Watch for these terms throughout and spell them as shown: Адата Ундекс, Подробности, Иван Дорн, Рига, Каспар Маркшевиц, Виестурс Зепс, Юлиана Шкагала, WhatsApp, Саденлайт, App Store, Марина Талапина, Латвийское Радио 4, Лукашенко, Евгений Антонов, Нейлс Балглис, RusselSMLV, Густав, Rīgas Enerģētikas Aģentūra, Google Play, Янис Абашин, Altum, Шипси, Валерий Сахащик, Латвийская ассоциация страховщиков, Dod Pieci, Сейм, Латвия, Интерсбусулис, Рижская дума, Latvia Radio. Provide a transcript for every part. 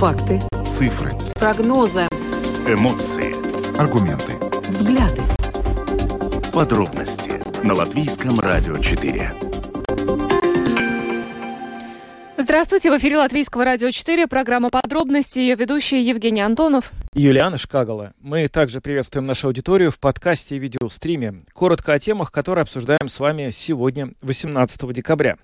Факты. Цифры. Прогнозы. Эмоции. Аргументы. Взгляды. Подробности на Латвийском радио 4. Здравствуйте, в эфире Латвийского радио 4, программа «Подробности», ее ведущие Евгений Антонов. Юлиана Шкагала. Мы также приветствуем нашу аудиторию в подкасте и видеостриме. Коротко о темах, которые обсуждаем с вами сегодня, 18 декабря.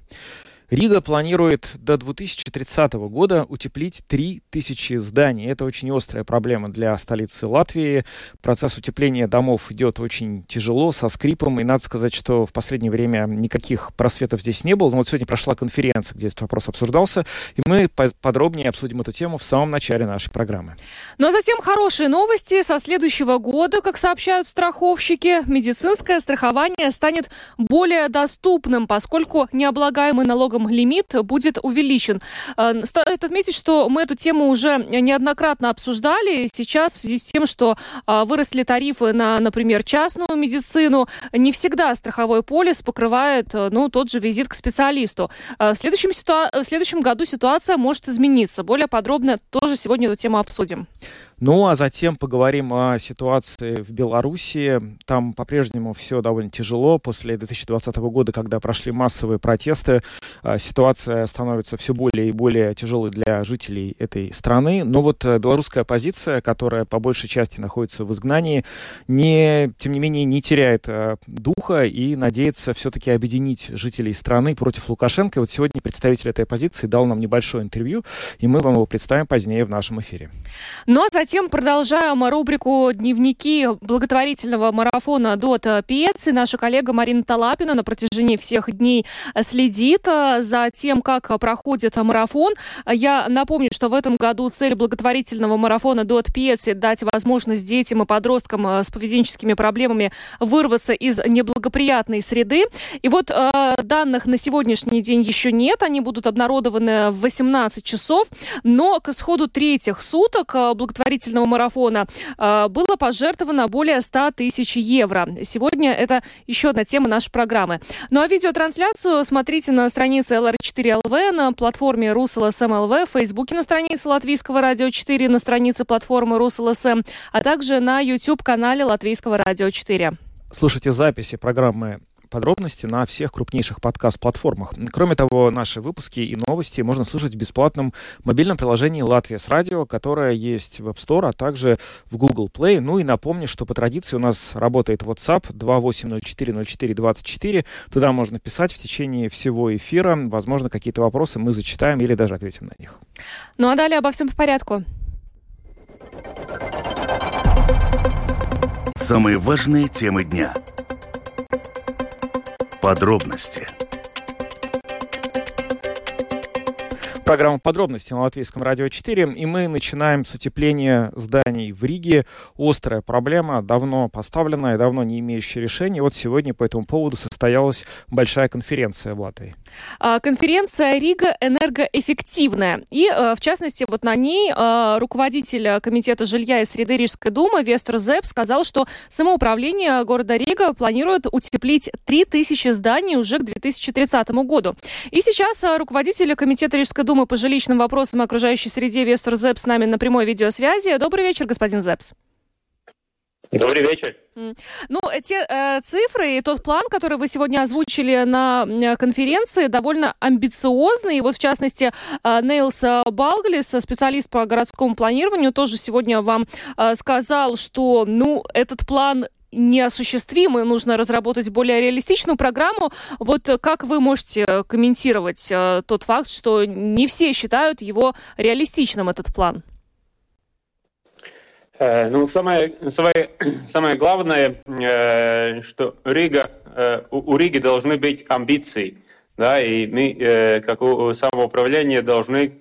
Рига планирует до 2030 года утеплить 3000 зданий. Это очень острая проблема для столицы Латвии. Процесс утепления домов идет очень тяжело, со скрипом. И надо сказать, что в последнее время никаких просветов здесь не было. Но вот сегодня прошла конференция, где этот вопрос обсуждался. И мы подробнее обсудим эту тему в самом начале нашей программы. Ну а затем хорошие новости. Со следующего года, как сообщают страховщики, медицинское страхование станет более доступным, поскольку необлагаемый налогом лимит будет увеличен. Стоит отметить, что мы эту тему уже неоднократно обсуждали. Сейчас в связи с тем, что выросли тарифы на, например, частную медицину, не всегда страховой полис покрывает тот же визит к специалисту. В следующем году ситуация может измениться. Более подробно тоже сегодня эту тему обсудим. Ну, а затем поговорим о ситуации в Беларуси. Там по-прежнему все довольно тяжело. После 2020 года, когда прошли массовые протесты, ситуация становится все более и более тяжелой для жителей этой страны. Но вот белорусская оппозиция, которая по большей части находится в изгнании, тем не менее не теряет духа и надеется все-таки объединить жителей страны против Лукашенко. И вот сегодня представитель этой оппозиции дал нам небольшое интервью, и мы вам его представим позднее в нашем эфире. Ну, а затем продолжаем рубрику «Дневники» благотворительного марафона Dod Pieci. Наша коллега Марина Талапина на протяжении всех дней следит за тем, как проходит марафон. Я напомню, что в этом году цель благотворительного марафона Dod Pieci — дать возможность детям и подросткам с поведенческими проблемами вырваться из неблагоприятной среды. И вот данных на сегодняшний день еще нет. Они будут обнародованы в 18 часов. Но к исходу третьих суток благотворительного марафона было пожертвовано более 100 тысяч евро. Сегодня это еще одна тема нашей программы. Ну а видеотрансляцию смотрите на странице LR4LV, на платформе RusselSMLV, в Фейсбуке на странице Латвийского радио 4, на странице платформы RusselSM, а также на YouTube-канале Латвийского радио 4. Слушайте записи программы «Подробности» на всех крупнейших подкаст-платформах. Кроме того, наши выпуски и новости можно слушать в бесплатном мобильном приложении «Latvia Radio», которое есть в App Store, а также в Google Play. Ну и напомню, что по традиции у нас работает WhatsApp 28040424. Туда можно писать в течение всего эфира. Возможно, какие-то вопросы мы зачитаем или даже ответим на них. Ну а далее обо всем по порядку. Самые важные темы дня. Подробности. Программа «Подробности» на Латвийском радио 4. И мы начинаем с утепления зданий в Риге. Острая проблема, давно поставленная, давно не имеющая решения. Вот сегодня по этому поводу состоялась большая конференция в Латвии. Конференция «Рига энергоэффективная». И, в частности, вот на ней руководитель комитета жилья и среды Рижской думы Виестурс Зепс сказал, что самоуправление города Рига планирует утеплить 3000 зданий уже к 2030 году. И сейчас руководитель комитета Рижской думы по жилищным вопросам и окружающей среде Виестурс Зепс с нами на прямой видеосвязи. Добрый вечер, господин Зепс. Добрый вечер. Ну, те цифры и тот план, который вы сегодня озвучили на конференции, довольно амбициозный. И вот, в частности, Нейлс Балглис, специалист по городскому планированию, тоже сегодня вам сказал, что, этот план неосуществимы, нужно разработать более реалистичную программу. Вот как вы можете комментировать тот факт, что не все считают его реалистичным, этот план? Самое главное, что у Риги должны быть амбиции, да, и мы, как у самоуправления, должны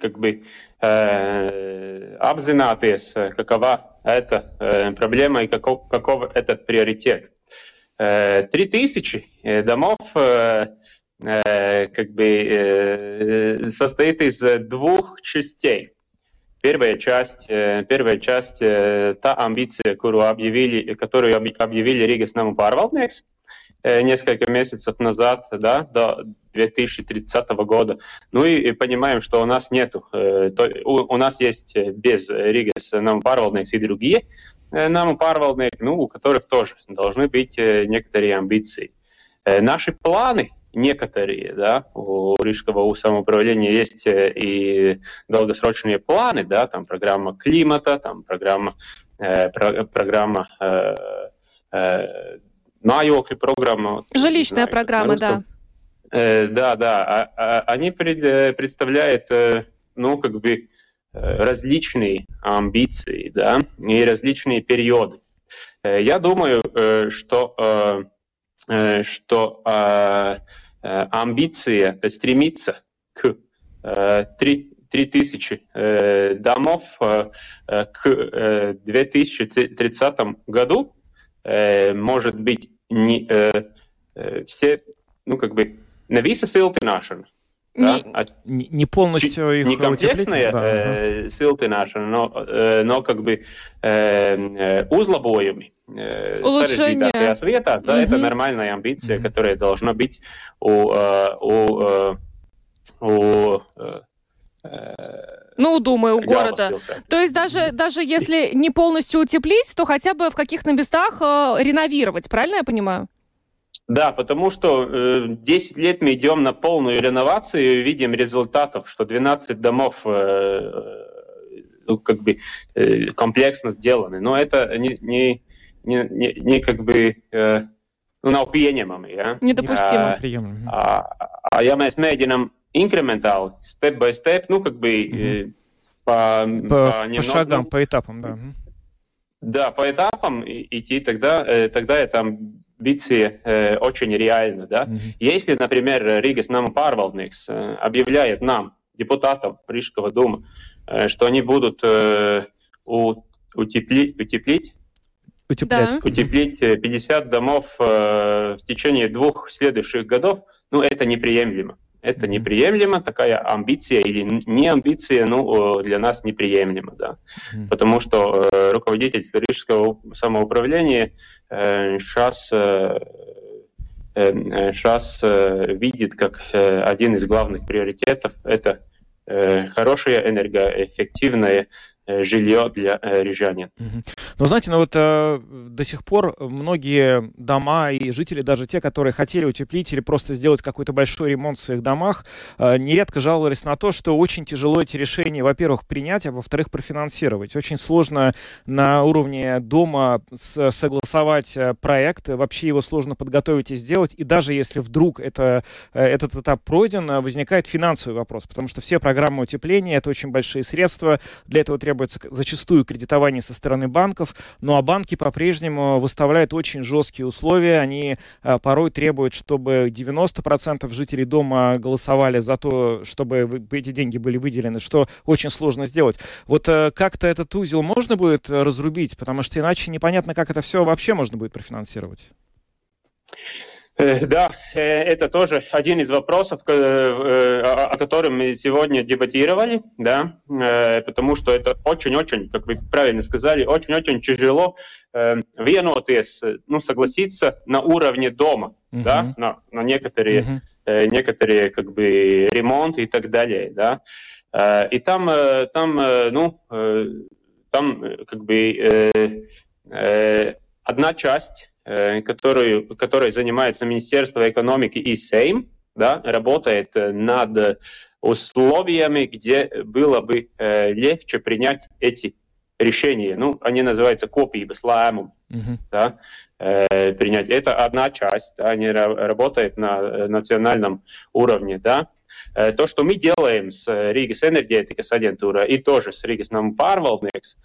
apzināties, какова эта проблема и каков этот приоритет. 3000 домов состоит из двух частей. Первая часть та амбиция, которую объявили Rīgas namu pārvaldnieks несколько месяцев назад, да, до 2030 года. Ну и понимаем, что у нас нету, у нас есть без Rīgas namu pārvaldnieks и другие namu pārvaldnieki, ну, у которых тоже должны быть некоторые амбиции. Наши планы некоторые, да, у Рижского самоуправления есть и долгосрочные планы, да, там программа климата, там программа жилищная программа, да. Они представляют, ну, как бы различные амбиции, да, и различные периоды. Я думаю, что амбиция стремится к 3000 домов к 2030 году, может быть, не все, ну, как бы, на виса силтинашен. Не полностью их утепление, да. Силтинашен, но как бы узлобоемый. Улучшение. Светас, да, это нормальная амбиция, которая должна быть у ну, думаю, у города. То есть даже если не полностью утеплить, то хотя бы в каких-то местах реновировать, правильно я понимаю? Да, потому что 10 лет мы идем на полную реновацию и видим результатов, что 12 домов как бы комплексно сделаны. Но это не как бы... Nav pieņemami, ja? Недопустимо. Ja mēs mēģinam инкрементально, степ-бай-степ, ну, как бы... По шагам, по этапам, да. Да, по этапам идти, тогда это амбиции очень реально, да. Если, например, Rīgas namu pārvaldnieks объявляет нам, депутатам Рижского дума, что они будут утеплить 50 домов в течение 2 следующих годов, ну, это неприемлемо. Это неприемлемо, такая амбиция или не амбиция, ну, для нас неприемлема, да. Потому что руководитель Рижского самоуправления сейчас видит как один из главных приоритетов это хорошее энергоэффективное жилье для рижанин. Ну, знаете, до сих пор многие дома и жители, даже те, которые хотели утеплить или просто сделать какой-то большой ремонт в своих домах, нередко жаловались на то, что очень тяжело эти решения, во-первых, принять, а во-вторых, профинансировать. Очень сложно на уровне дома согласовать проект, вообще его сложно подготовить и сделать, и даже если вдруг этот этап пройден, возникает финансовый вопрос, потому что все программы утепления — это очень большие средства, для этого требуется зачастую кредитование со стороны банков, ну а банки по-прежнему выставляют очень жесткие условия, они порой требуют, чтобы 90% жителей дома голосовали за то, чтобы эти деньги были выделены, что очень сложно сделать. Вот как-то этот узел можно будет разрубить, потому что иначе непонятно, как это все вообще можно будет профинансировать. Да, это тоже один из вопросов, о котором мы сегодня дебатировали, да, потому что это очень-очень, как вы правильно сказали, очень-очень тяжело vienoties, ну, согласиться на уровне дома, да, на некоторые как бы ремонты и так далее, да, и там как бы одна часть, которой занимается Министерство экономики и Сейм, да, работает над условиями, где было бы легче принять эти решения. Ну, они называются копии, слаймом, да, принять. Это одна часть, да, они работают на национальном уровне, да. То, что мы делаем с Rīgas Enerģētikas Aģentūra и тоже с Rīgas namu pārvaldnieks,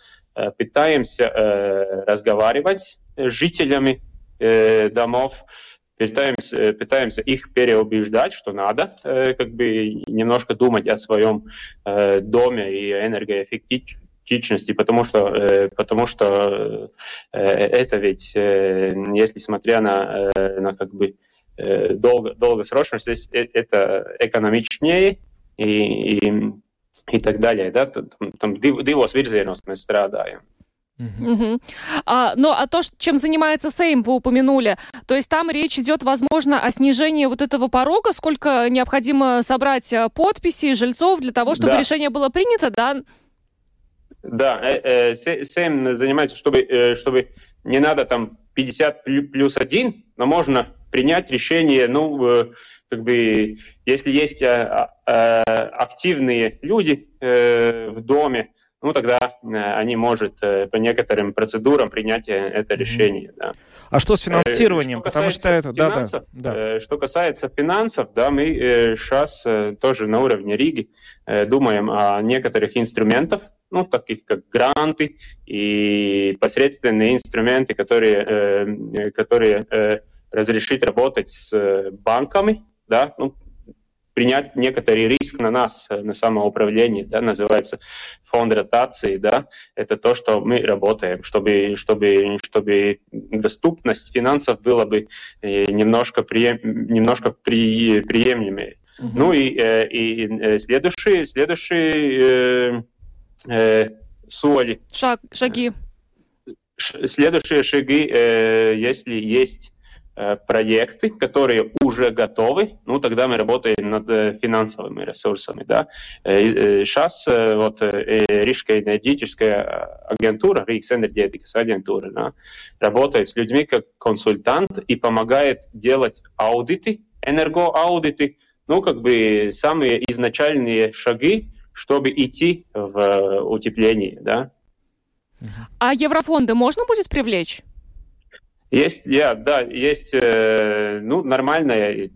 пытаемся разговаривать с жителями домов, пытаемся их переубеждать, что надо как бы немножко думать о своем доме и энергоэффективности, потому что это ведь, если смотря на как бы долгосрочность, здесь это экономичнее и так далее, да, там divos virzienos мы страдаем. Угу. А то, чем занимается Сейм, вы упомянули, то есть там речь идет, возможно, о снижении вот этого порога, сколько необходимо собрать подписей жильцов для того, чтобы решение было принято, да? Да, Сейм занимается, чтобы не надо там 50 плюс 1, но можно принять решение, если есть активные люди в доме, тогда они могут по некоторым процедурам принять это решение. Да. А что с финансированием? Что касается финансов, мы сейчас тоже на уровне Риги думаем о некоторых инструментах, таких как гранты и посредственные инструменты, которые разрешить работать с банками, принять некоторый риск на нас, на самоуправление, называется фонд ротации, это то, что мы работаем, чтобы доступность финансов была бы немножко приемлемее. Mm-hmm. Следующие шаги, если есть проекты, которые уже готовы, тогда мы работаем над финансовыми ресурсами. Да. Сейчас Рижская энергетическая агентура, Rīgas Enerģētikas Aģentūra, работает с людьми как консультант и помогает делать аудиты, энергоаудиты, самые изначальные шаги, чтобы идти в утепление. Да. А еврофонды можно будет привлечь? Есть нормальная.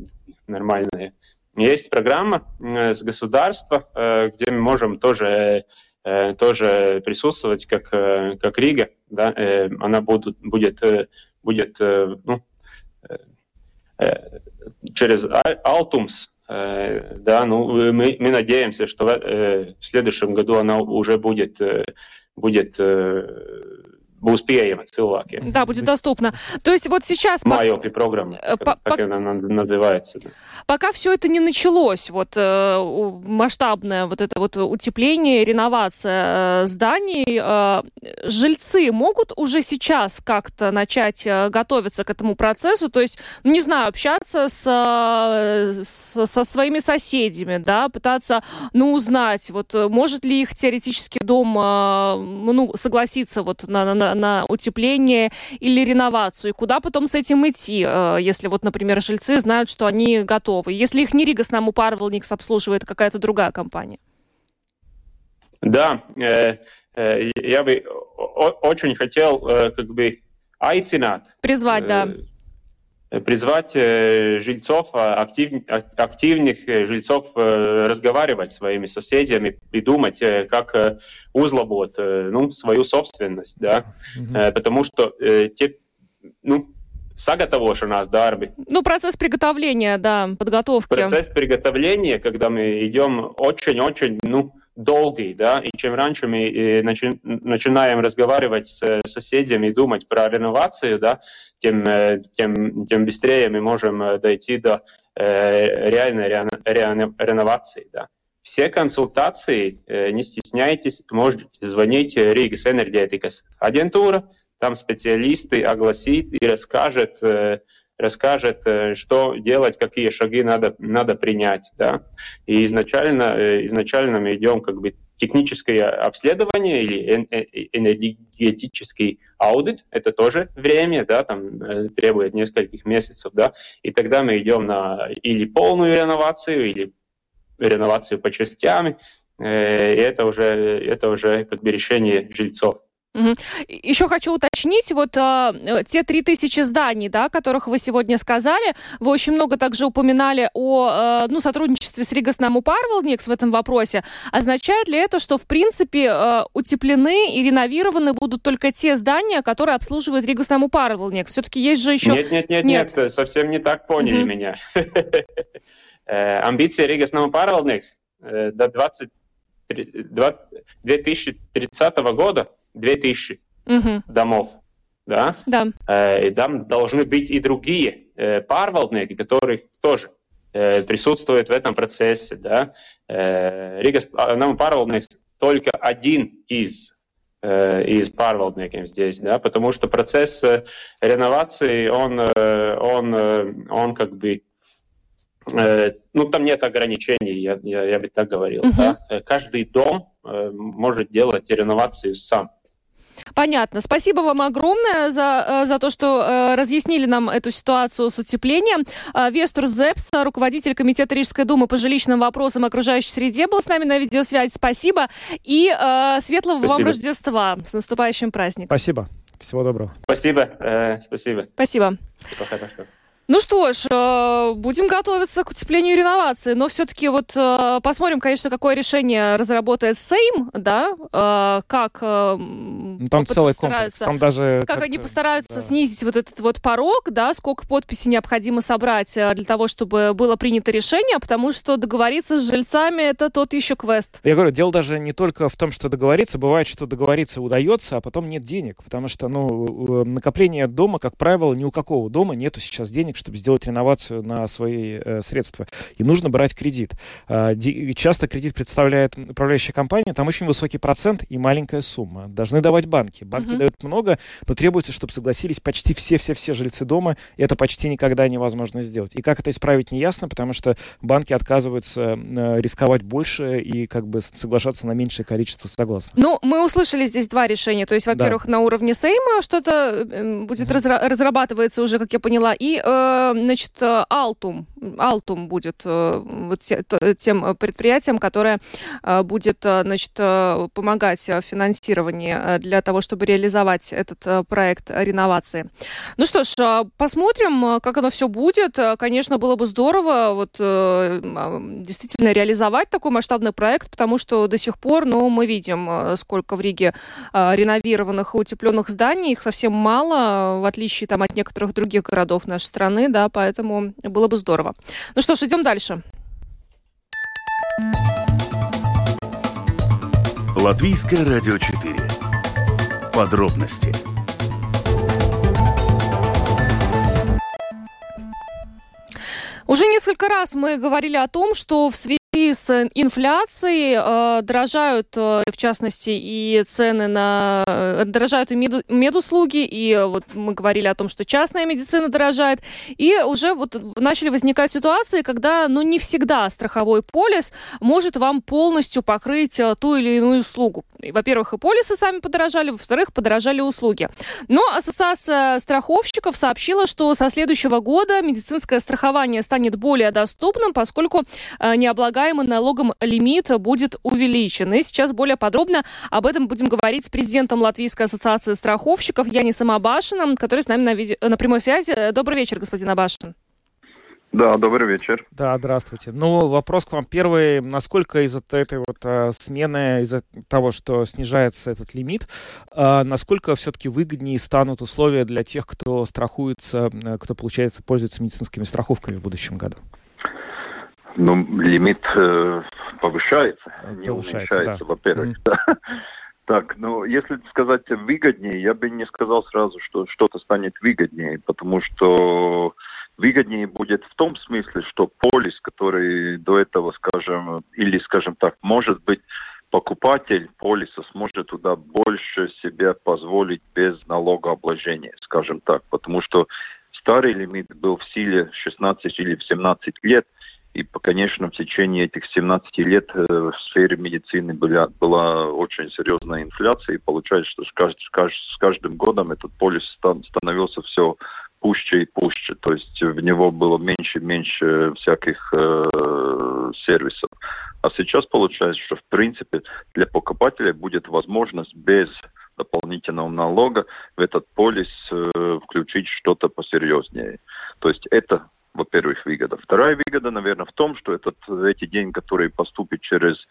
Есть программа с государства, где мы можем тоже присутствовать, как Рига. Да, она будет через Altum. Мы надеемся, что в следующем году она уже будет успеем человеке. Да, будет доступно. То есть вот сейчас... Майок и программа, как она называется. Да. Пока все это не началось, масштабное утепление, реновация зданий, жильцы могут уже сейчас как-то начать готовиться к этому процессу? То есть, общаться со своими соседями, пытаться узнать, может ли их теоретически дом согласиться на утепление или реновацию, и куда потом с этим идти, если, например, жильцы знают, что они готовы, если их не Rīgas namu pārvaldnieks обслуживает, какая-то другая компания? Да, я бы очень хотел призвать жильцов, активных жильцов, разговаривать с своими соседями и думать, как узлобот свою собственность, потому что sagatavošanās darbi. Процесс приготовления, подготовки. Процесс приготовления, когда мы идем очень-очень, долгий, и чем раньше мы начинаем разговаривать с соседями и думать про реновацию, тем быстрее мы можем дойти до реальной реновации. Да. Все консультации, не стесняйтесь, можете звонить Rīgas Enerģētikas Aģentūra, там специалисты огласит и расскажет, что делать, какие шаги надо принять. Да? И изначально мы идем техническое обследование или энергетический аудит, это тоже время, требует нескольких месяцев, и тогда мы идем на или полную реновацию, или реновацию по частям, и это уже решение жильцов. Еще хочу уточнить, те 3000 зданий, о которых вы сегодня сказали, вы очень много также упоминали о сотрудничестве с Rīgas namu pārvaldnieks в этом вопросе. Означает ли это, что, в принципе, утеплены и реновированы будут только те здания, которые обслуживает Rīgas namu pārvaldnieks? Все-таки есть же еще... Нет, совсем не так поняли меня. Амбиции Rīgas namu pārvaldnieks до 2030 года 2000 домов, да? И там должны быть и другие pārvaldnieki, которые тоже присутствуют в этом процессе, да? Rīgas namu pārvaldnieks только один из и с pārvaldniekiem здесь, да, потому что процесс реновации, он как бы, ну, там нет ограничений, я бы так говорил, да. Каждый дом может делать реновацию сам. Понятно. Спасибо вам огромное за то, что разъяснили нам эту ситуацию с утеплением. Виестурс Зепс, руководитель комитета Рижской думы по жилищным вопросам окружающей среде, был с нами на видеосвязи. Спасибо. И светлого вам Рождества. С наступающим праздником. Спасибо. Всего доброго. Спасибо. Спасибо. Ну что ж, будем готовиться к утеплению и реновации, но все-таки вот посмотрим, конечно, какое решение разработает Сейм, да, как там целый комплекс, там даже как они постараются снизить вот этот вот порог, да, сколько подписей необходимо собрать для того, чтобы было принято решение, потому что договориться с жильцами — это тот еще квест. Я говорю, дело даже не только в том, что договориться, бывает, что договориться удается, а потом нет денег, потому что, ну, накопление дома, как правило, ни у какого дома нету сейчас денег, чтобы сделать реновацию на свои средства. И нужно брать кредит. Часто кредит представляет управляющая компания, там очень высокий процент и маленькая сумма. Должны давать банки. Банки дают много, но требуется, чтобы согласились почти все жильцы дома. Это почти никогда невозможно сделать. И как это исправить, неясно, потому что банки отказываются рисковать больше и как бы соглашаться на меньшее количество согласных. Ну, мы услышали здесь два решения. То есть, во-первых, на уровне Сейма что-то будет разрабатываться уже, как я поняла, и значит, Altum будет вот тем предприятием, которое будет, значит, помогать в финансировании для того, чтобы реализовать этот проект реновации. Ну что ж, посмотрим, как оно все будет. Конечно, было бы здорово вот действительно реализовать такой масштабный проект, потому что до сих пор, ну, мы видим, сколько в Риге реновированных и утепленных зданий, их совсем мало, в отличие там от некоторых других городов нашей страны, да, поэтому было бы здорово. Ну что ж, идем дальше. Латвийское радио 4. Подробности. Уже несколько раз мы говорили о том, что в связи с инфляцией дорожают, в частности, и цены дорожают и медуслуги, и вот мы говорили о том, что частная медицина дорожает, и уже вот начали возникать ситуации, когда, ну, не всегда страховой полис может вам полностью покрыть ту или иную услугу. Во-первых, и полисы сами подорожали, во-вторых, подорожали услуги. Но Ассоциация страховщиков сообщила, что со следующего года медицинское страхование станет более доступным, поскольку необлагаемый налогом лимит будет увеличен. И сейчас более подробно об этом будем говорить с президентом Латвийской ассоциации страховщиков Янисом Абашиным, который с нами на прямой связи. Добрый вечер, господин Абашин. Да, добрый вечер. Да, здравствуйте. Ну, вопрос к вам первый. Насколько из-за этой вот смены, из-за того, что снижается этот лимит, насколько все-таки выгоднее станут условия для тех, кто страхуется, кто, получается, пользуется медицинскими страховками в будущем году? Ну, лимит повышается, не уменьшается, да. Во-первых. Mm-hmm. Так, ну, если сказать выгоднее, я бы не сказал сразу, что что-то станет выгоднее, потому что выгоднее будет в том смысле, что полис, который до этого, может быть, покупатель полиса сможет туда больше себе позволить без налогообложения, потому что старый лимит был в силе 16 или 17 лет, и, конечно, в течение этих 17 лет в сфере медицины была очень серьезная инфляция, и получается, что с каждым годом этот полис становился все пуще и пуще, то есть в него было меньше и меньше всяких сервисов. А сейчас получается, что в принципе для покупателя будет возможность без дополнительного налога в этот полис включить что-то посерьезнее. То есть это, во-первых, выгода. Вторая выгода, наверное, в том, что эти деньги, которые поступят через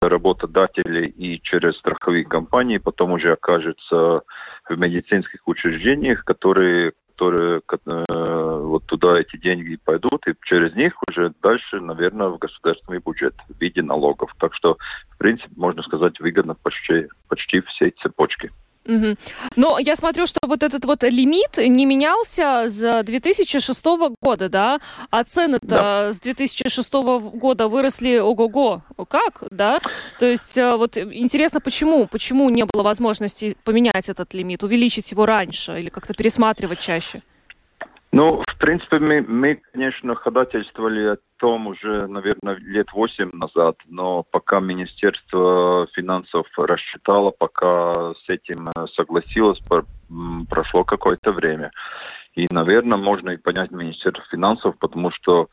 работодателей и через страховые компании, потом уже окажется в медицинских учреждениях, которые вот туда эти деньги пойдут, и через них уже дальше, наверное, в государственный бюджет в виде налогов. Так что, в принципе, можно сказать, выгодно почти всей цепочки. Угу. Но я смотрю, что вот этот вот лимит не менялся с 2006 года, да? А цены-то да. с 2006 года выросли ого-го. Как, да? То есть вот интересно, почему? Почему не было возможности поменять этот лимит, увеличить его раньше или как-то пересматривать чаще? Ну, в принципе, мы, конечно, ходатайствовали о том уже, наверное, лет 8 назад, но пока Министерство финансов рассчитало, пока с этим согласилось, прошло какое-то время. И, наверное, можно и понять Министерство финансов, потому что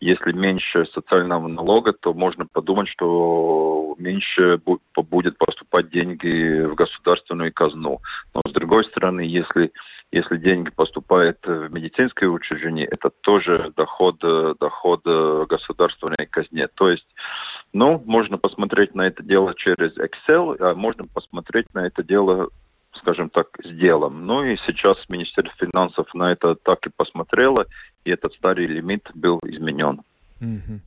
если меньше социального налога, то можно подумать, что меньше будет поступать деньги в государственную казну. Но, с другой стороны, если деньги поступают в медицинское учреждение, это тоже доход государственной казне. То есть, ну, можно посмотреть на это дело через Excel, а можно посмотреть на это дело, скажем так, с делом. Ну и сейчас Министерство финансов на это так и посмотрело, и этот старый лимит был изменен. Mm-hmm.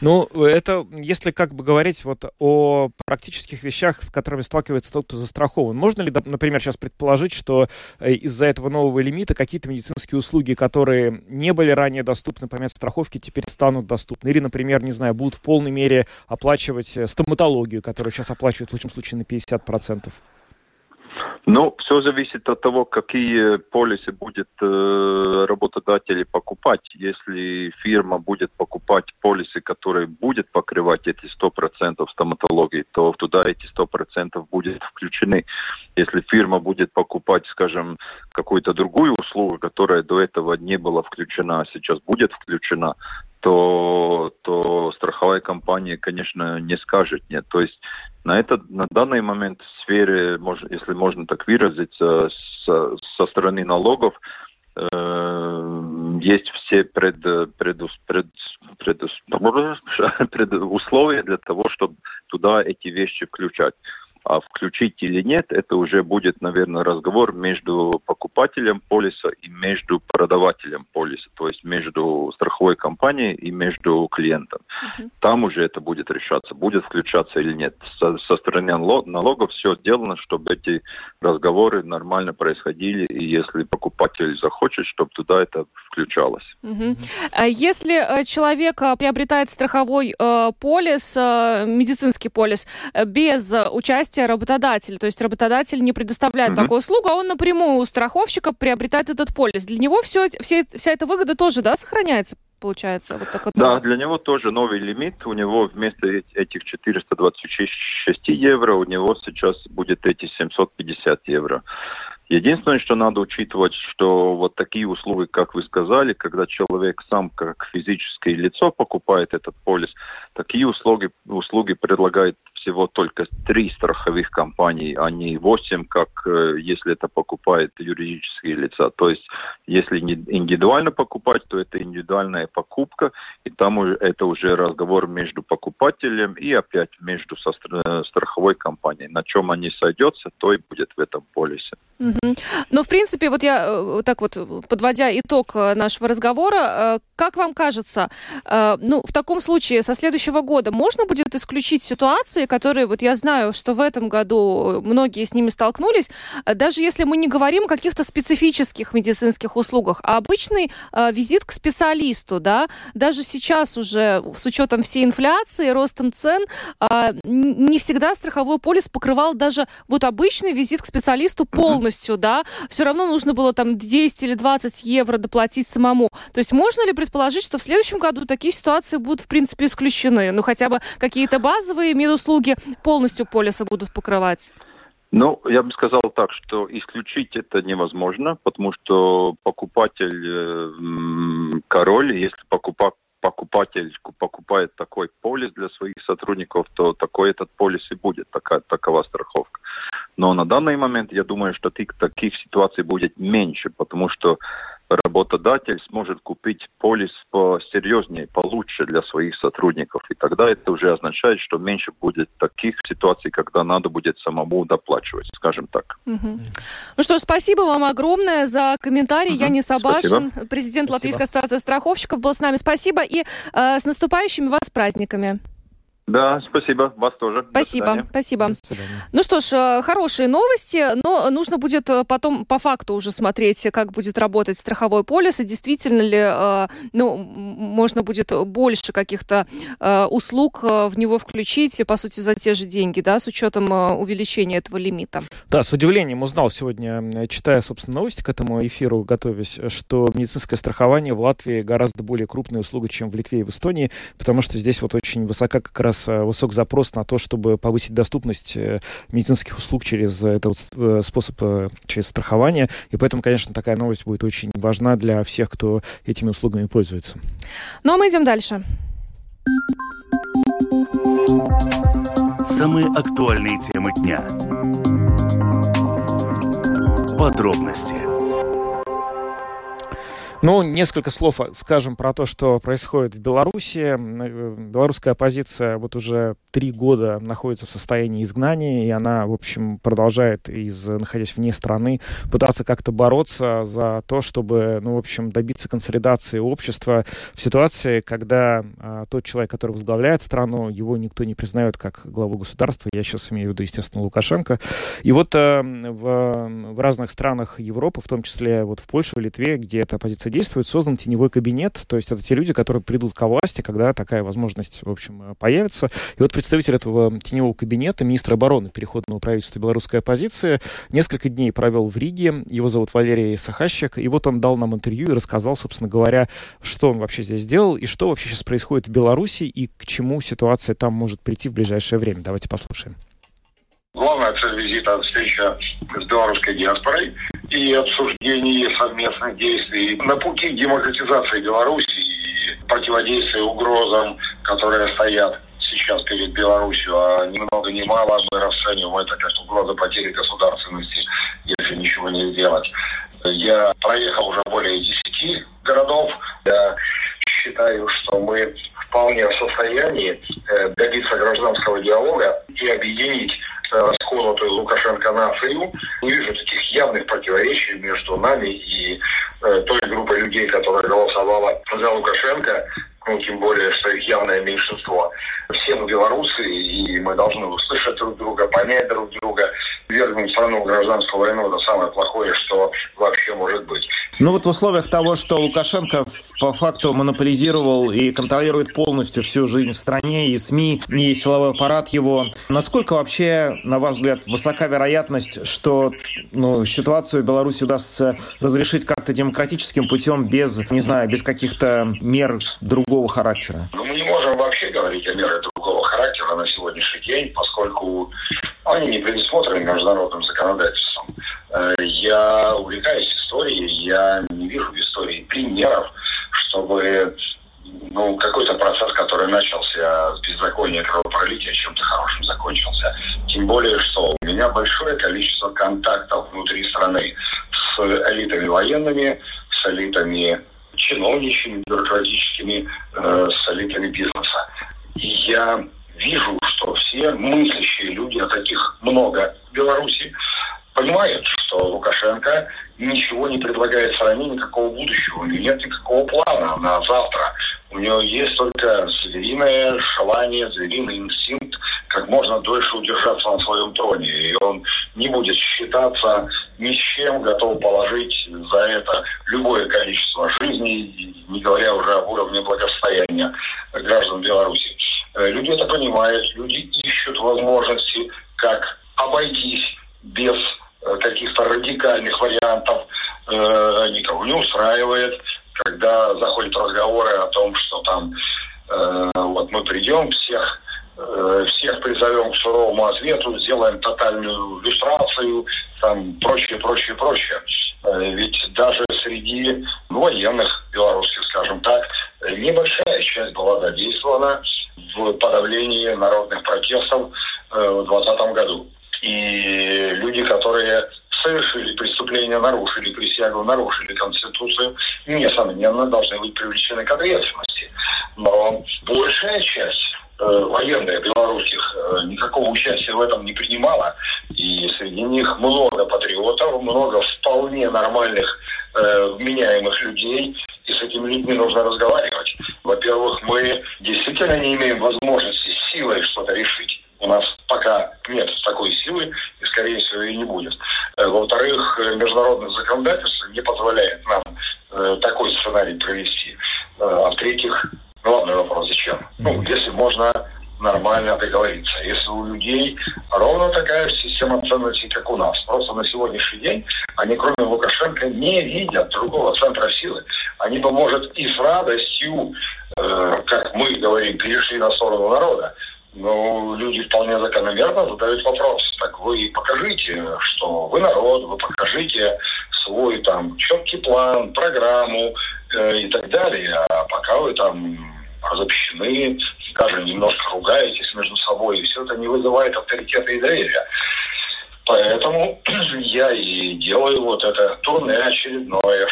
Ну, это, если как бы говорить вот о практических вещах, с которыми сталкивается тот, кто застрахован, можно ли, например, сейчас предположить, что из-за этого нового лимита какие-то медицинские услуги, которые не были ранее доступны по медстраховке, теперь станут доступны? Или, например, не знаю, будут в полной мере оплачивать стоматологию, которую сейчас оплачивают в лучшем случае на 50%? Ну, все зависит от того, какие полисы будет работодатели покупать. Если фирма будет покупать полисы, которые будут покрывать эти 100% стоматологии, то туда эти 100% будут включены. Если фирма будет покупать, скажем, какую-то другую услугу, которая до этого не была включена, а сейчас будет включена, то страховая компания, конечно, не скажет нет. То есть на данный момент в сфере, если можно так выразиться, со стороны налогов есть все предусловия для того, чтобы туда эти вещи включать. А включить или нет, это уже будет, наверное, разговор между покупателем полиса и между продавателем полиса, то есть между страховой компанией и между клиентом. Uh-huh. Там уже это будет решаться, будет включаться или нет. Со стороны налогов все сделано, чтобы эти разговоры нормально происходили, и если покупатель захочет, чтобы туда это включалось. Uh-huh. Если человек приобретает страховой полис, медицинский полис, без участия работодатель. То есть работодатель не предоставляет uh-huh. такую услугу, а он напрямую у страховщика приобретает этот полис. Для него вся эта выгода тоже, да, сохраняется, получается? Вот так вот. Да, для него тоже новый лимит. У него вместо этих 426 евро у него сейчас будет эти 750 евро. Единственное, что надо учитывать, что вот такие услуги, как вы сказали, когда человек сам как физическое лицо покупает этот полис, такие услуги предлагает всего только 3 страховых компании, а не 8, как если это покупает юридические лица. То есть, если индивидуально покупать, то это индивидуальная покупка, и там это уже разговор между покупателем и опять между страховой компанией. На чем они сойдутся, то и будет в этом полисе. Угу. Но, в принципе, вот я так вот, подводя итог нашего разговора, как вам кажется, ну, в таком случае со следующего года можно будет исключить ситуации, которые, вот я знаю, что в этом году многие с ними столкнулись, даже если мы не говорим о каких-то специфических медицинских услугах, а обычный визит к специалисту, да, даже сейчас уже с учетом всей инфляции, ростом цен, не всегда страховой полис покрывал даже вот обычный визит к специалисту полностью, да, все равно нужно было там 10 или 20 евро доплатить самому. То есть можно ли предположить, что в следующем году такие ситуации будут, в принципе, исключены? Ну, хотя бы какие-то базовые медуслуги полностью полиса будут покрывать? Ну, я бы сказал так, что исключить это невозможно, потому что покупатель король, если покупатель покупает такой полис для своих сотрудников, то такой этот полис и будет, такова страховка. Но на данный момент я думаю, что таких ситуаций будет меньше, потому что работодатель сможет купить полис посерьезнее, получше для своих сотрудников. И тогда это уже означает, что меньше будет таких ситуаций, когда надо будет самому доплачивать, скажем так. Угу. Ну что ж, спасибо вам огромное за комментарий. Угу. Янис Абашин, президент Латвийской ассоциации страховщиков, был с нами. Спасибо и с наступающими вас праздниками. Да, спасибо. Вас тоже. Спасибо, спасибо. Ну что ж, хорошие новости, но нужно будет потом по факту уже смотреть, как будет работать страховой полис, и действительно ли, можно будет больше каких-то услуг в него включить, по сути, за те же деньги, да, с учетом увеличения этого лимита. Да, с удивлением узнал сегодня, читая, собственно, новости к этому эфиру, готовясь, что медицинское страхование в Латвии гораздо более крупная услуга, чем в Литве и в Эстонии, потому что здесь вот очень высок запрос на то, чтобы повысить доступность медицинских услуг через этот способ, через страхование. И поэтому, конечно, такая новость будет очень важна для всех, кто этими услугами пользуется. Ну, а мы идем дальше. Самые актуальные темы дня. Подробности. Ну, несколько слов скажем про то, что происходит в Беларуси. Белорусская оппозиция вот уже 3 года находится в состоянии изгнания, и она, в общем, продолжает, находясь вне страны, пытаться как-то бороться за то, чтобы, добиться консолидации общества в ситуации, когда тот человек, который возглавляет страну, его никто не признает как главу государства. Я сейчас имею в виду, естественно, Лукашенко. И вот в разных странах Европы, в том числе вот в Польше, в Литве, где эта оппозиция действует, создан теневой кабинет, то есть это те люди, которые придут ко власти, когда такая возможность, в общем, появится. И вот представитель этого теневого кабинета, министр обороны переходного правительства белорусской оппозиции, несколько дней провел в Риге, его зовут Валерий Сахащик, и вот он дал нам интервью и рассказал, собственно говоря, что он вообще здесь делал и что вообще сейчас происходит в Беларуси и к чему ситуация там может прийти в ближайшее время. Давайте послушаем. Главная цель визита – встреча с белорусской диаспорой и обсуждение совместных действий на пути демократизации Беларуси и противодействия угрозам, которые стоят сейчас перед Беларусью. А ни много ни мало мы расцениваем это как угроза потери государственности, если ничего не сделать. Я проехал уже более 10 городов. Я считаю, что мы вполне в состоянии добиться гражданского диалога и объединить расколотую Лукашенко нацию. Не вижу таких явных противоречий между нами и той группой людей, которая голосовала за Лукашенко, тем более, что их явное меньшинство. Все мы белорусы, и мы должны услышать друг друга, понять друг друга. Вернуть страну в гражданскую войну – это самое плохое, что вообще может быть. Ну вот в условиях того, что Лукашенко по факту монополизировал и контролирует полностью всю жизнь в стране, и СМИ, и силовой аппарат его, насколько вообще, на ваш взгляд, высока вероятность, что ситуацию в Беларуси удастся разрешить как-то демократическим путем, без каких-то мер другого характера? Мы не можем вообще говорить о мерах другого характера на сегодняшний день, поскольку они не предусмотрены международным законодательством. Я увлекаюсь историей, я не вижу в истории примеров, чтобы какой-то процесс, который начался с беззакония, кровопролития, чем-то хорошим закончился. Тем более, что у меня большое количество контактов внутри страны с элитами военными, с элитами чиновничьими, бюрократическими, с элитами бизнеса. И я вижу, что все мыслящие люди, а таких много в Беларуси, понимают, что Лукашенко ничего не предлагает стране, никакого будущего, у нее нет никакого плана на завтра. У него есть только звериное желание, звериный инстинкт, как можно дольше удержаться на своем троне. И он не будет считаться ни с чем, готов положить за это любое количество жизней, не говоря уже об уровне благосостояния граждан Беларуси. Люди это понимают, люди ищут возможности, как обойтись без каких-то радикальных вариантов. Никого не устраивает, когда заходят разговоры о том, что мы придем, всех призовем к суровому ответу, сделаем тотальную иллюстрацию, прочее. Ведь даже среди военных белорусских, скажем так, небольшая часть была задействована в подавлении народных протестов в 2020 году. И люди, которые совершили преступления, нарушили присягу, нарушили Конституцию, несомненно, должны быть привлечены к ответственности. Но большая часть военных белорусских никакого участия в этом не принимала. И среди них много патриотов, много вполне нормальных, вменяемых людей. И с этими людьми нужно разговаривать. Во-первых, мы действительно не имеем возможности силой что-то решить. У нас пока нет такой силы, и, скорее всего, и не будет. Во-вторых, международное законодательство не позволяет нам такой сценарий провести. А в-третьих, главный вопрос, зачем? Ну, если можно нормально договориться. Если у людей ровно такая же система ценностей, как у нас. Просто на сегодняшний день они, кроме Лукашенко, не видят другого центра силы. Они бы, может, и с радостью, как мы говорим, перешли на сторону народа. Но люди вполне закономерно задают вопрос. Так вы покажите, что вы народ, вы покажите свой там четкий план, программу и так далее. А пока вы там разобщены, скажем, немножко ругаетесь между собой, и все это не вызывает авторитета и доверия. Поэтому я и делаю вот это турне очередное,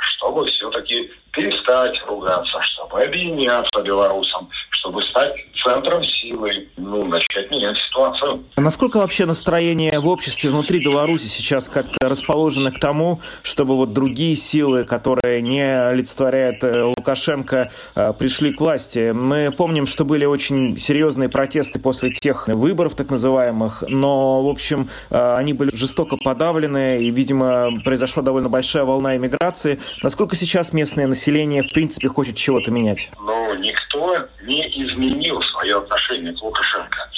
чтобы все-таки перестать ругаться, чтобы объединяться белорусам, чтобы стать центром силы, начать менять ситуацию. Насколько вообще настроение в обществе внутри Беларуси сейчас как-то расположено к тому, чтобы вот другие силы, которые не олицетворяют Лукашенко, пришли к власти? Мы помним, что были очень серьезные протесты после тех выборов так называемых, но, в общем, они были жестоко подавлены, и, видимо, произошла довольно большая волна эмиграции. Насколько сейчас местное население, в принципе, хочет чего-то менять? Никто не изменил свое отношение к Лукашенко.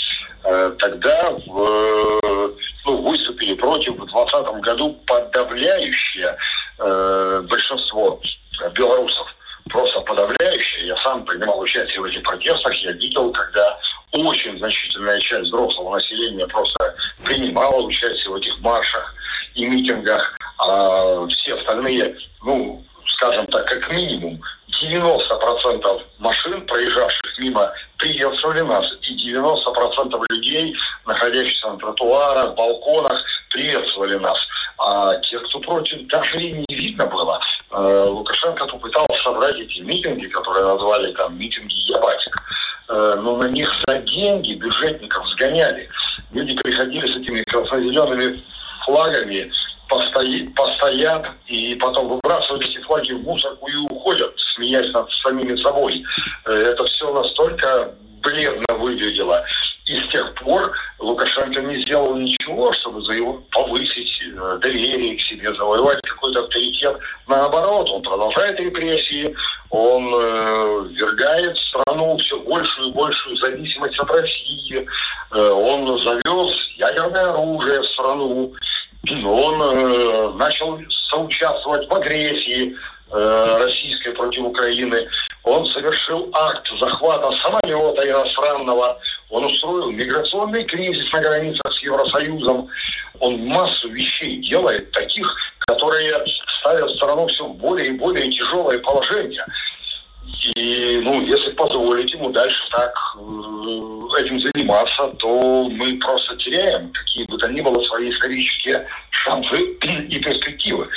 Тогда выступили против в 2020 году подавляющее большинство белорусов. Просто подавляющее. Я сам принимал участие в этих протестах. Я видел, когда очень значительная часть взрослого населения просто принимала участие в этих маршах и митингах. А все остальные, скажем так, как минимум, 90% машин, проезжавших мимо, приветствовали нас. И 90% людей, находящихся на тротуарах, балконах, приветствовали нас. А те, кто против, даже и не видно было. Лукашенко попытался собрать эти митинги, которые назвали митинги ябатик. Но на них за деньги бюджетников сгоняли. Люди приходили с этими красно-зелеными флагами, постоят и потом выбрасывают эти флаги в мусорку и уходят, смеясь над самими собой. Это все настолько бледно выглядело. И с тех пор Лукашенко не сделал ничего, чтобы повысить доверие к себе, завоевать какой-то авторитет. Наоборот, он продолжает репрессии, он ввергает страну все большую и большую зависимость от России, он завез ядерное оружие в страну, он начал соучаствовать в агрессии российской против Украины. Он совершил акт захвата самолета иностранного. Он устроил миграционный кризис на границах с Евросоюзом. Он массу вещей делает, таких, которые ставят страну все в более и более тяжелое положение. И, если позволить ему дальше так этим заниматься, то мы просто теряем какие бы то ни было свои исторические шансы и перспективы.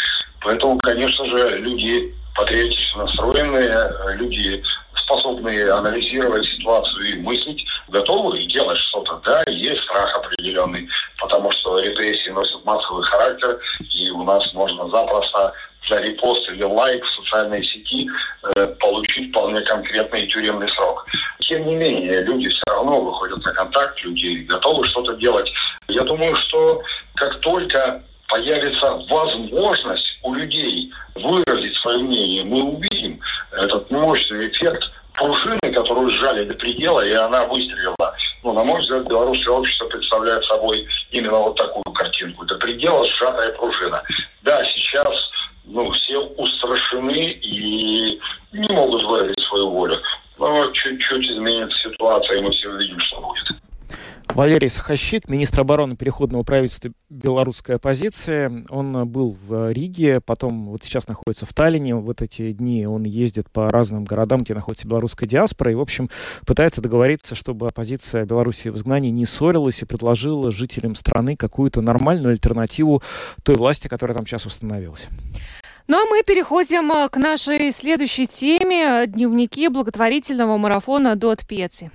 Поэтому, конечно же, люди патриотично настроенные, люди способные анализировать ситуацию и мыслить, готовы делать что-то. Да, есть страх определенный, потому что репрессии носят массовый характер, и у нас можно запросто за репост или лайк в социальной сети получить вполне конкретный тюремный срок. Тем не менее, люди все равно выходят на контакт, люди готовы что-то делать. Я думаю, что как только появится возможность у людей выразить свое мнение, мы увидим этот мощный эффект пружины, которую сжали до предела, и она выстрелила. На мой взгляд, белорусское общество представляет собой именно вот такую картинку. До предела сжатая пружина. Да, сейчас все устрашены и не могут выразить свою волю. Но чуть-чуть изменится ситуация, и мы все увидим, что будет. Валерий Сахащик, министр обороны переходного правительства белорусской оппозиции. Он был в Риге, потом вот сейчас находится в Таллине. Вот эти дни он ездит по разным городам, где находится белорусская диаспора. И, в общем, пытается договориться, чтобы оппозиция Беларуси в изгнании не ссорилась и предложила жителям страны какую-то нормальную альтернативу той власти, которая там сейчас установилась. Ну а мы переходим к нашей следующей теме – дневники благотворительного марафона «Dod Pieci».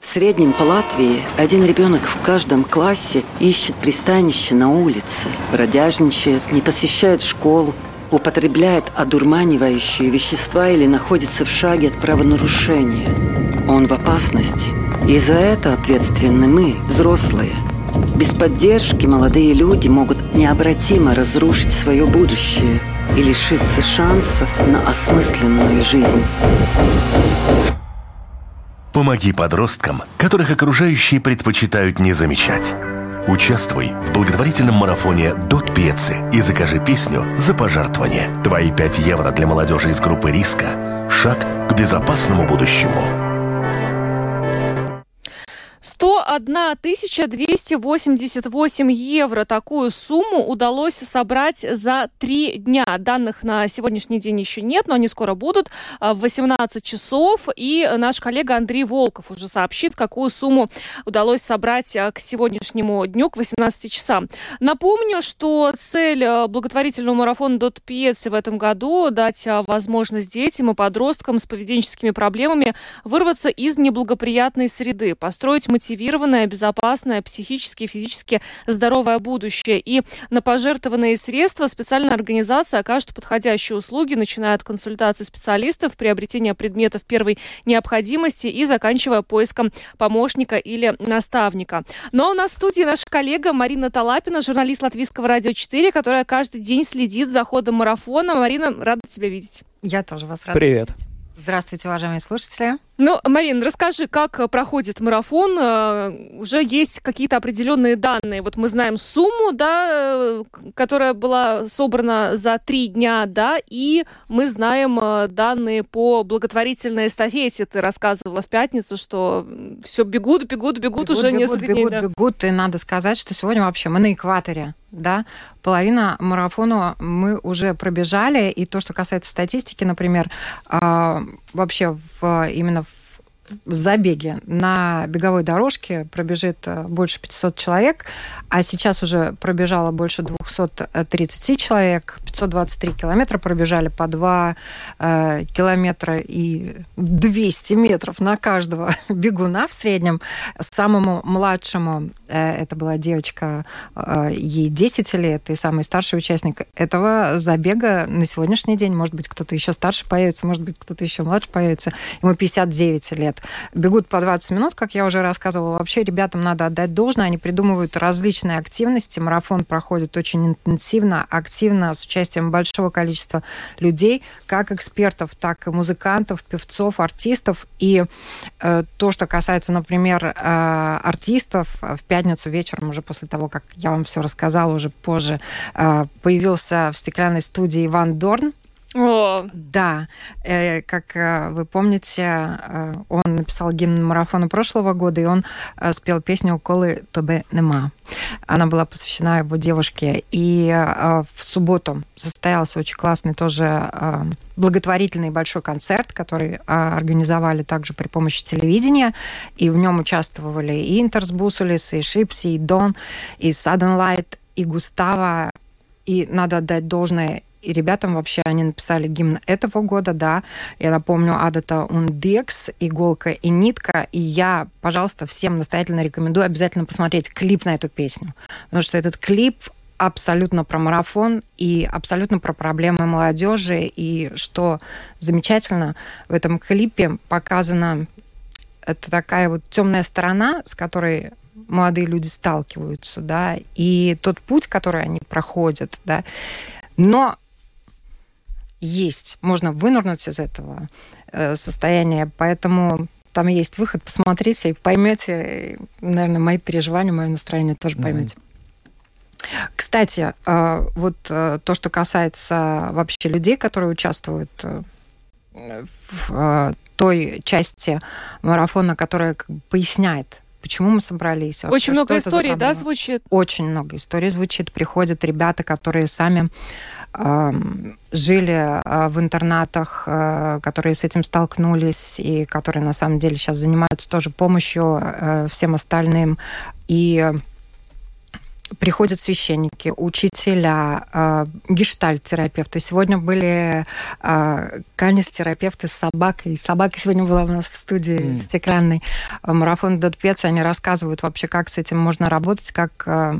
В среднем по Латвии один ребенок в каждом классе ищет пристанище на улице, бродяжничает, не посещает школу, употребляет одурманивающие вещества или находится в шаге от правонарушения. Он в опасности. И за это ответственны мы, взрослые. Без поддержки молодые люди могут необратимо разрушить свое будущее и лишиться шансов на осмысленную жизнь. Помоги подросткам, которых окружающие предпочитают не замечать. Участвуй в благотворительном марафоне Dod Pieci и закажи песню за пожертвование. Твои 5 евро для молодежи из группы риска. Шаг к безопасному будущему. 101 288 евро. Такую сумму удалось собрать за 3 дня. Данных на сегодняшний день еще нет, но они скоро будут в 18 часов. И наш коллега Андрей Волков уже сообщит, какую сумму удалось собрать к сегодняшнему дню, к 18 часам. Напомню, что цель благотворительного марафона Dod Pieci в этом году – дать возможность детям и подросткам с поведенческими проблемами вырваться из неблагоприятной среды, построить мотивированное, безопасное, психически и физически здоровое будущее. И на пожертвованные средства специальная организация окажет подходящие услуги, начиная от консультаций специалистов, приобретения предметов первой необходимости и заканчивая поиском помощника или наставника. Ну а у нас в студии наша коллега Марина Талапина, журналист Латвийского радио 4, которая каждый день следит за ходом марафона. Марина, рада тебя видеть. Я тоже вас рада. Привет. Видеть. Здравствуйте, уважаемые слушатели. Ну, Марин, расскажи, как проходит марафон? Уже есть какие-то определенные данные. Вот мы знаем сумму, да, которая была собрана за 3 дня, да, и мы знаем данные по благотворительной эстафете. Ты рассказывала в пятницу, что все бегут уже несколько дней. Бегут, и надо сказать, что сегодня вообще мы на экваторе, да. Половина марафона мы уже пробежали, и то, что касается статистики, например, вообще именно в забеге на беговой дорожке пробежит больше 500 человек, а сейчас уже пробежало больше 230 человек, 523 километра пробежали по 2 километра и 200 метров на каждого бегуна в среднем. Самому младшему, это была девочка, ей 10 лет, и самый старший участник этого забега на сегодняшний день, может быть, кто-то еще старше появится, может быть, кто-то еще младше появится, ему 59 лет. Бегут по 20 минут, как я уже рассказывала. Вообще ребятам надо отдать должное. Они придумывают различные активности. Марафон проходит очень интенсивно, активно, с участием большого количества людей, как экспертов, так и музыкантов, певцов, артистов. И то, что касается, например, артистов, в пятницу вечером, уже после того, как я вам все рассказала, уже позже, появился в стеклянной студии Иван Дорн. О. Да, как вы помните, он написал гимн марафона прошлого года, и он спел песню «Колы тобе нема». Она была посвящена его девушке. И в субботу состоялся очень классный тоже благотворительный большой концерт, который организовали также при помощи телевидения. И в нем участвовали и Интерсбусулис, и Шипси, и Дон, и Саденлайт, и Густава. И надо отдать должное и ребятам вообще, они написали гимн этого года, да. Я напомню, Адата Ундекс, «Иголка и нитка». И я, пожалуйста, всем настоятельно рекомендую обязательно посмотреть клип на эту песню. Потому что этот клип абсолютно про марафон и абсолютно про проблемы молодежи. И что замечательно, в этом клипе показана это такая вот темная сторона, с которой молодые люди сталкиваются, да. И тот путь, который они проходят, да. Но есть, можно вынырнуть из этого состояния, поэтому там есть выход, посмотрите и поймете, наверное, мои переживания, мое настроение тоже поймете. Кстати, вот то, что касается вообще людей, которые участвуют в той части марафона, которая поясняет, почему мы собрались? Вообще, очень много историй, да, звучит? Очень много историй звучит. Приходят ребята, которые сами жили в интернатах, которые с этим столкнулись, и которые, на самом деле, сейчас занимаются тоже помощью всем остальным. И приходят священники, учителя, гештальт-терапевты. Сегодня были канистерапевты с собакой. Собака сегодня была у нас в студии в стеклянной. Марафон Dod Pieci. Они рассказывают вообще, как с этим можно работать, как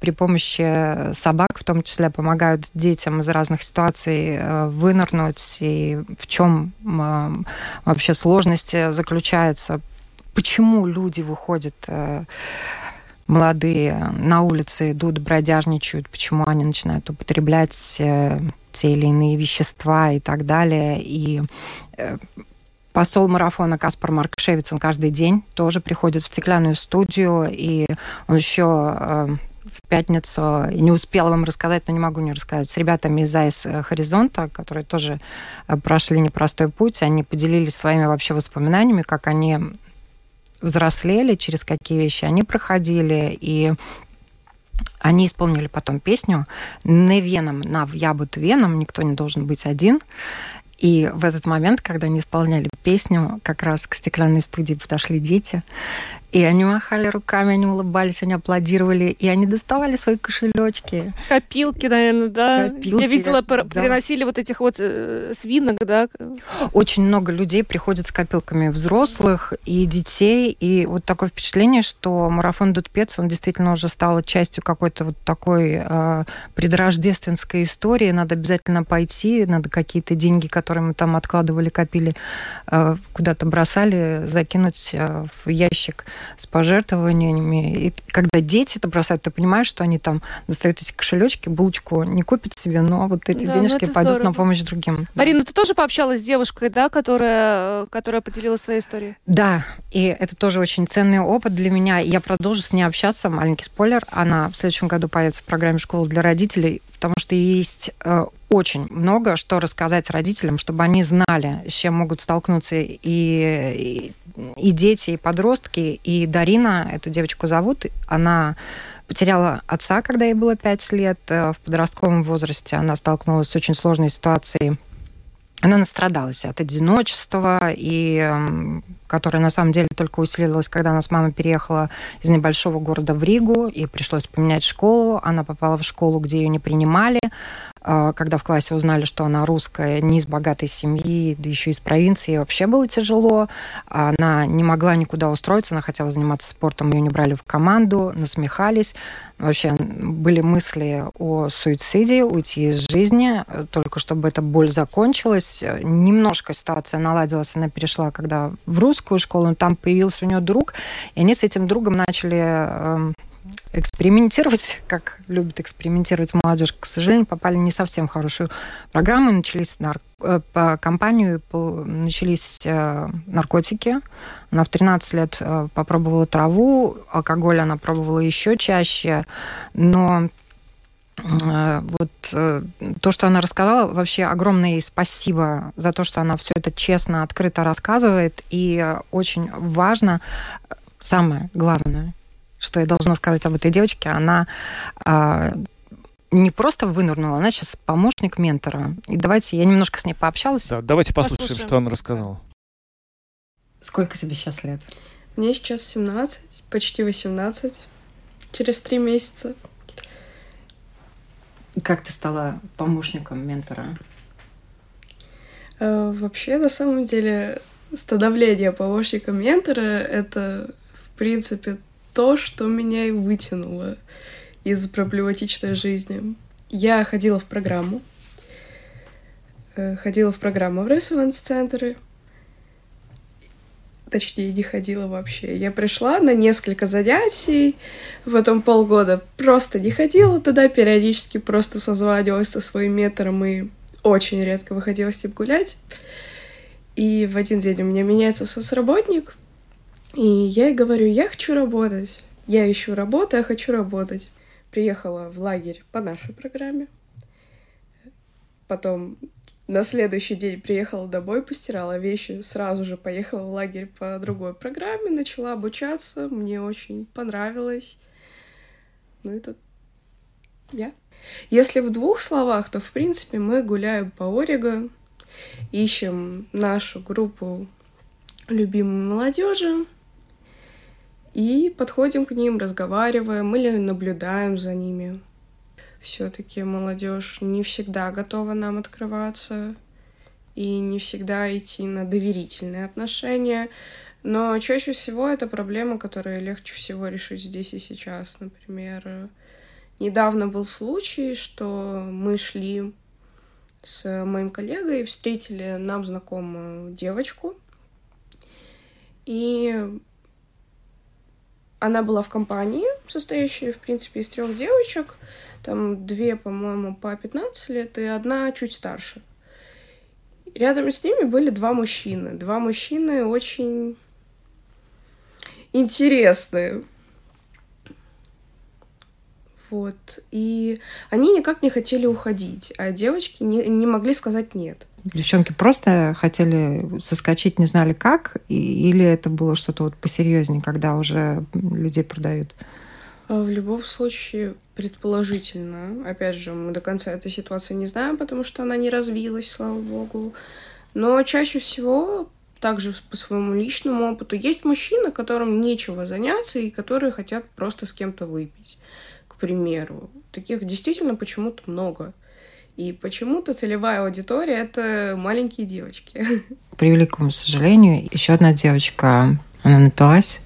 при помощи собак, в том числе, помогают детям из разных ситуаций вынырнуть, и в чем вообще сложность заключается, почему люди выходят молодые на улице, идут, бродяжничают, почему они начинают употреблять те или иные вещества и так далее. И посол марафона Каспар Маркшевиц, он каждый день тоже приходит в стеклянную студию, и он еще в пятницу, и не успела вам рассказать, но не могу не рассказать, с ребятами из АИС «Горизонта», которые тоже прошли непростой путь, они поделились своими вообще воспоминаниями, как они взрослели, через какие вещи они проходили, и они исполнили потом песню «Невенам нав jābūt vienam», «Никто не должен быть один». И в этот момент, когда они исполняли песню, как раз к стеклянной студии подошли дети, и они махали руками, они улыбались, они аплодировали, и они доставали свои кошелечки. Копилки, наверное, да? Копилки, я видела, да. Приносили вот этих вот свинок, да? Очень много людей приходят с копилками взрослых и детей, и вот такое впечатление, что марафон Dod Pieci, он действительно уже стал частью какой-то вот такой предрождественской истории. Надо обязательно пойти, надо какие-то деньги, которые мы там откладывали, копили, куда-то бросали, закинуть в ящик с пожертвованиями. И когда дети это бросают, ты понимаешь, что они там достают эти кошелечки, булочку не купят себе, но вот эти денежки пойдут здорово на помощь другим. Марина, да. Ты тоже пообщалась с девушкой, да, которая поделилась своей историей? Да, и это тоже очень ценный опыт для меня. Я продолжу с ней общаться. Маленький спойлер. Она в следующем году появится в программе «Школа для родителей», потому что есть очень много что рассказать родителям, чтобы они знали, с чем могут столкнуться и дети, и подростки. И Дарина, эту девочку зовут, она потеряла отца, когда ей было 5 лет. В подростковом возрасте она столкнулась с очень сложной ситуацией. Она настрадалась от одиночества, и которое на самом деле только усилилось, когда она с мамой переехала из небольшого города в Ригу, и пришлось поменять школу. Она попала в школу, где ее не принимали. Когда в классе узнали, что она русская, не из богатой семьи, да еще из провинции, ей вообще было тяжело. Она не могла никуда устроиться, она хотела заниматься спортом, ее не брали в команду, насмехались. Вообще были мысли о суициде, уйти из жизни, только чтобы эта боль закончилась. Немножко ситуация наладилась, она перешла, когда в русскую школу, там появился у нее друг, и они с этим другом начали экспериментировать, как любит экспериментировать молодежь. К сожалению, попали не совсем в хорошую программу, начались начались наркотики. Она в 13 лет попробовала траву, алкоголь она пробовала еще чаще, но вот то, что она рассказала, вообще огромное ей спасибо за то, что она все это честно, открыто рассказывает. И очень важно, самое главное, что я должна сказать об этой девочке, она не просто вынырнула, она сейчас помощник ментора. И давайте, я немножко с ней пообщалась. Да, давайте послушаем, что она рассказала. Сколько тебе сейчас лет? Мне сейчас 17, почти 18, через 3 месяца. Как ты стала помощником ментора? Вообще, на самом деле, становление помощником ментора — это, в принципе, то, что меня и вытянуло из проблематичной жизни. Я ходила в программу. В ресурс-центры. Точнее, не ходила вообще. Я пришла на несколько занятий, потом полгода просто не ходила туда, периодически просто созванивалась со своим ментором и очень редко выходила с ним гулять. И в один день у меня меняется соцработник, и я ей говорю: я хочу работать, я ищу работу, я хочу работать. Приехала в лагерь по нашей программе, потом на следующий день приехала домой, постирала вещи, сразу же поехала в лагерь по другой программе, начала обучаться, мне очень понравилось. Ну и тут я. Если в 2 словах, то, в принципе, мы гуляем по Ориго, ищем нашу группу любимой молодежи и подходим к ним, разговариваем или наблюдаем за ними. Все-таки молодежь не всегда готова нам открываться и не всегда идти на доверительные отношения. Но чаще всего это проблемы, которые легче всего решить здесь и сейчас. Например, Недавно был случай, что мы шли с моим коллегой, встретили нам знакомую девочку, и она была в компании, состоящей, в принципе, из 3 девочек, там 2, по-моему, по 15 лет, и одна чуть старше. Рядом с ними были 2 мужчины. 2 мужчины очень интересные. Вот. И они никак не хотели уходить, а девочки не могли сказать «нет». Девчонки просто хотели соскочить, не знали как? Или это было что-то вот посерьезнее, когда уже людей продают? В любом случае, предположительно. Опять же, мы до конца этой ситуации не знаем, потому что она не развилась, слава богу. Но чаще всего, также по своему личному опыту, есть мужчины, которым нечего заняться и которые хотят просто с кем-то выпить. К примеру, таких действительно почему-то много. И почему-то целевая аудитория — это маленькие девочки. К превеликому сожалению, еще одна девочка, она напилась.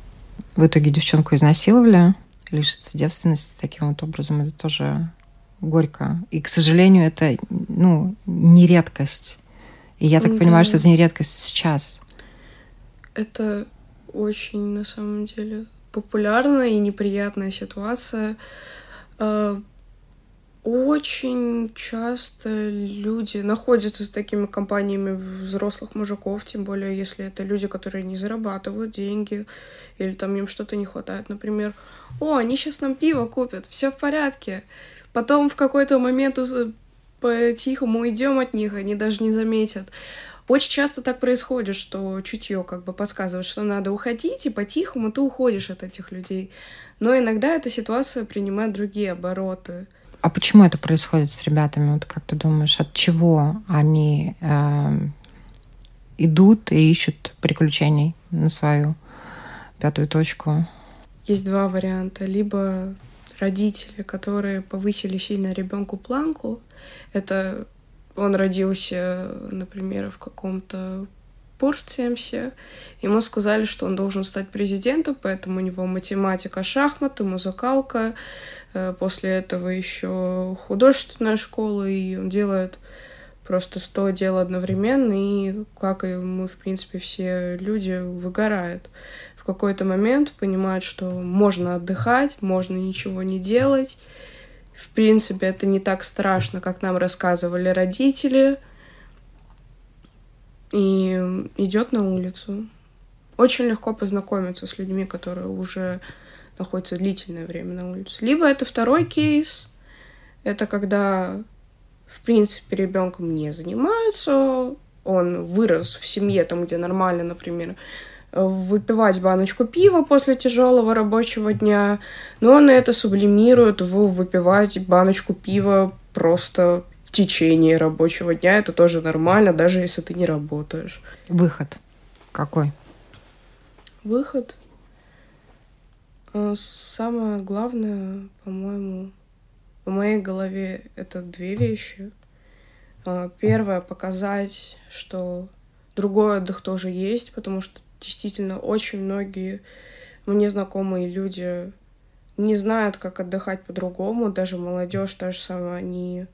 В итоге девчонку изнасиловали. Лишиться девственности таким вот образом — это тоже горько. И, к сожалению, это, не редкость. И я так понимаю, что это не редкость сейчас. Это очень, на самом деле, популярная и неприятная ситуация. Очень часто люди находятся с такими компаниями взрослых мужиков, тем более если это люди, которые не зарабатывают деньги, или там им что-то не хватает, например. «О, они сейчас нам пиво купят, все в порядке». Потом в какой-то момент по-тихому идем от них, они даже не заметят. Очень часто так происходит, что чутье как бы подсказывает, что надо уходить, и по-тихому ты уходишь от этих людей. Но иногда эта ситуация принимает другие обороты. А почему это происходит с ребятами? Вот как ты думаешь, от чего они идут и ищут приключений на свою пятую точку? Есть 2 варианта. Либо родители, которые повысили сильно ребенку планку. Это он родился, например, в каком-то Порт-Семсе. Ему сказали, что он должен стать президентом, поэтому у него математика, шахматы, музыкалка. После этого еще художественная школа, и он делает просто 100 дел одновременно, и, как и мы, в принципе, все люди, выгорают. В какой-то момент понимают, что можно отдыхать, можно ничего не делать. В принципе, это не так страшно, как нам рассказывали родители. И идет на улицу. Очень легко познакомиться с людьми, которые уже находятся длительное время на улице. Либо это второй кейс. Это когда, в принципе, ребенком не занимаются. Он вырос в семье, там, где нормально, например, выпивать баночку пива после тяжелого рабочего дня. Но он это сублимирует в выпивать баночку пива просто в течение рабочего дня. Это тоже нормально, даже если ты не работаешь. Выход какой? Выход? Самое главное, по-моему, в моей голове это 2 вещи. Первое — показать, что другой отдых тоже есть, потому что действительно очень многие мне знакомые люди не знают, как отдыхать по-другому. Даже молодежь та же самая, они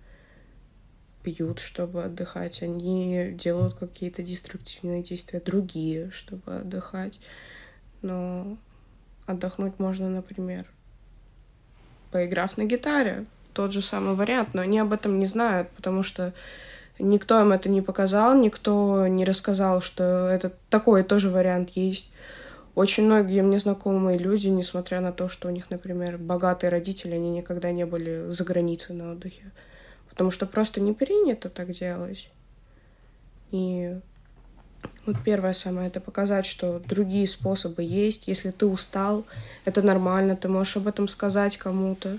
пьют, чтобы отдыхать, они делают какие-то деструктивные действия другие, чтобы отдыхать. Но отдохнуть можно, например, поиграв на гитаре. Тот же самый вариант, но они об этом не знают, потому что никто им это не показал, никто не рассказал, что это такой тоже вариант есть. Очень многие мне знакомые люди, несмотря на то, что у них, например, богатые родители, они никогда не были за границей на отдыхе, потому что просто не принято так делать. И вот первое самое — это показать, что другие способы есть. Если ты устал, это нормально, ты можешь об этом сказать кому-то.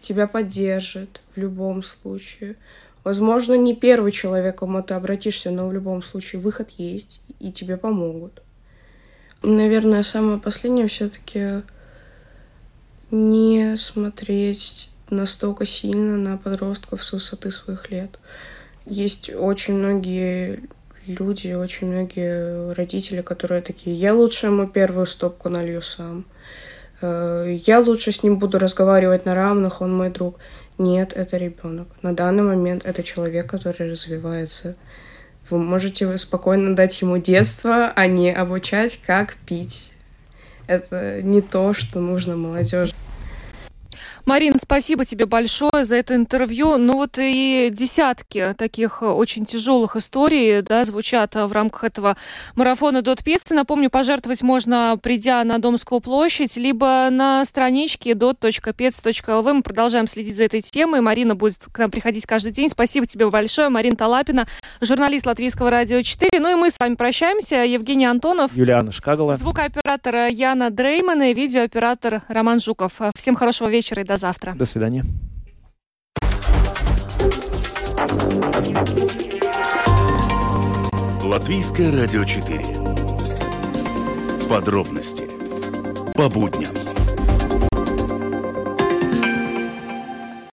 Тебя поддержат в любом случае. Возможно, не первый человек, к кому ты обратишься, но в любом случае выход есть, и тебе помогут. Наверное, самое последнее — все-таки не смотреть настолько сильно на подростков с высоты своих лет. Есть очень многие люди, очень многие родители, которые такие: я лучше ему первую стопку налью сам. я лучше с ним буду разговаривать на равных, он мой друг. Нет, это ребенок. На данный момент это человек, который развивается. Вы можете спокойно дать ему детство, а не обучать, как пить. Это не то, что нужно молодежи. Марина, спасибо тебе большое за это интервью. Ну вот и десятки таких очень тяжелых историй, да, звучат в рамках этого марафона Dod Pieci. Напомню, пожертвовать можно, придя на Домскую площадь, либо на страничке dod.pieci.lv. Мы продолжаем следить за этой темой. Марина будет к нам приходить каждый день. Спасибо тебе большое. Марина Талапина, журналист Латвийского радио 4. Ну и мы с вами прощаемся. Евгений Антонов, Юлиана Шкагала, звукооператор Яна Дреймана и видеооператор Роман Жуков. Всем хорошего вечера и до завтра. До свидания. Латвийское радио 4. Подробности по будням.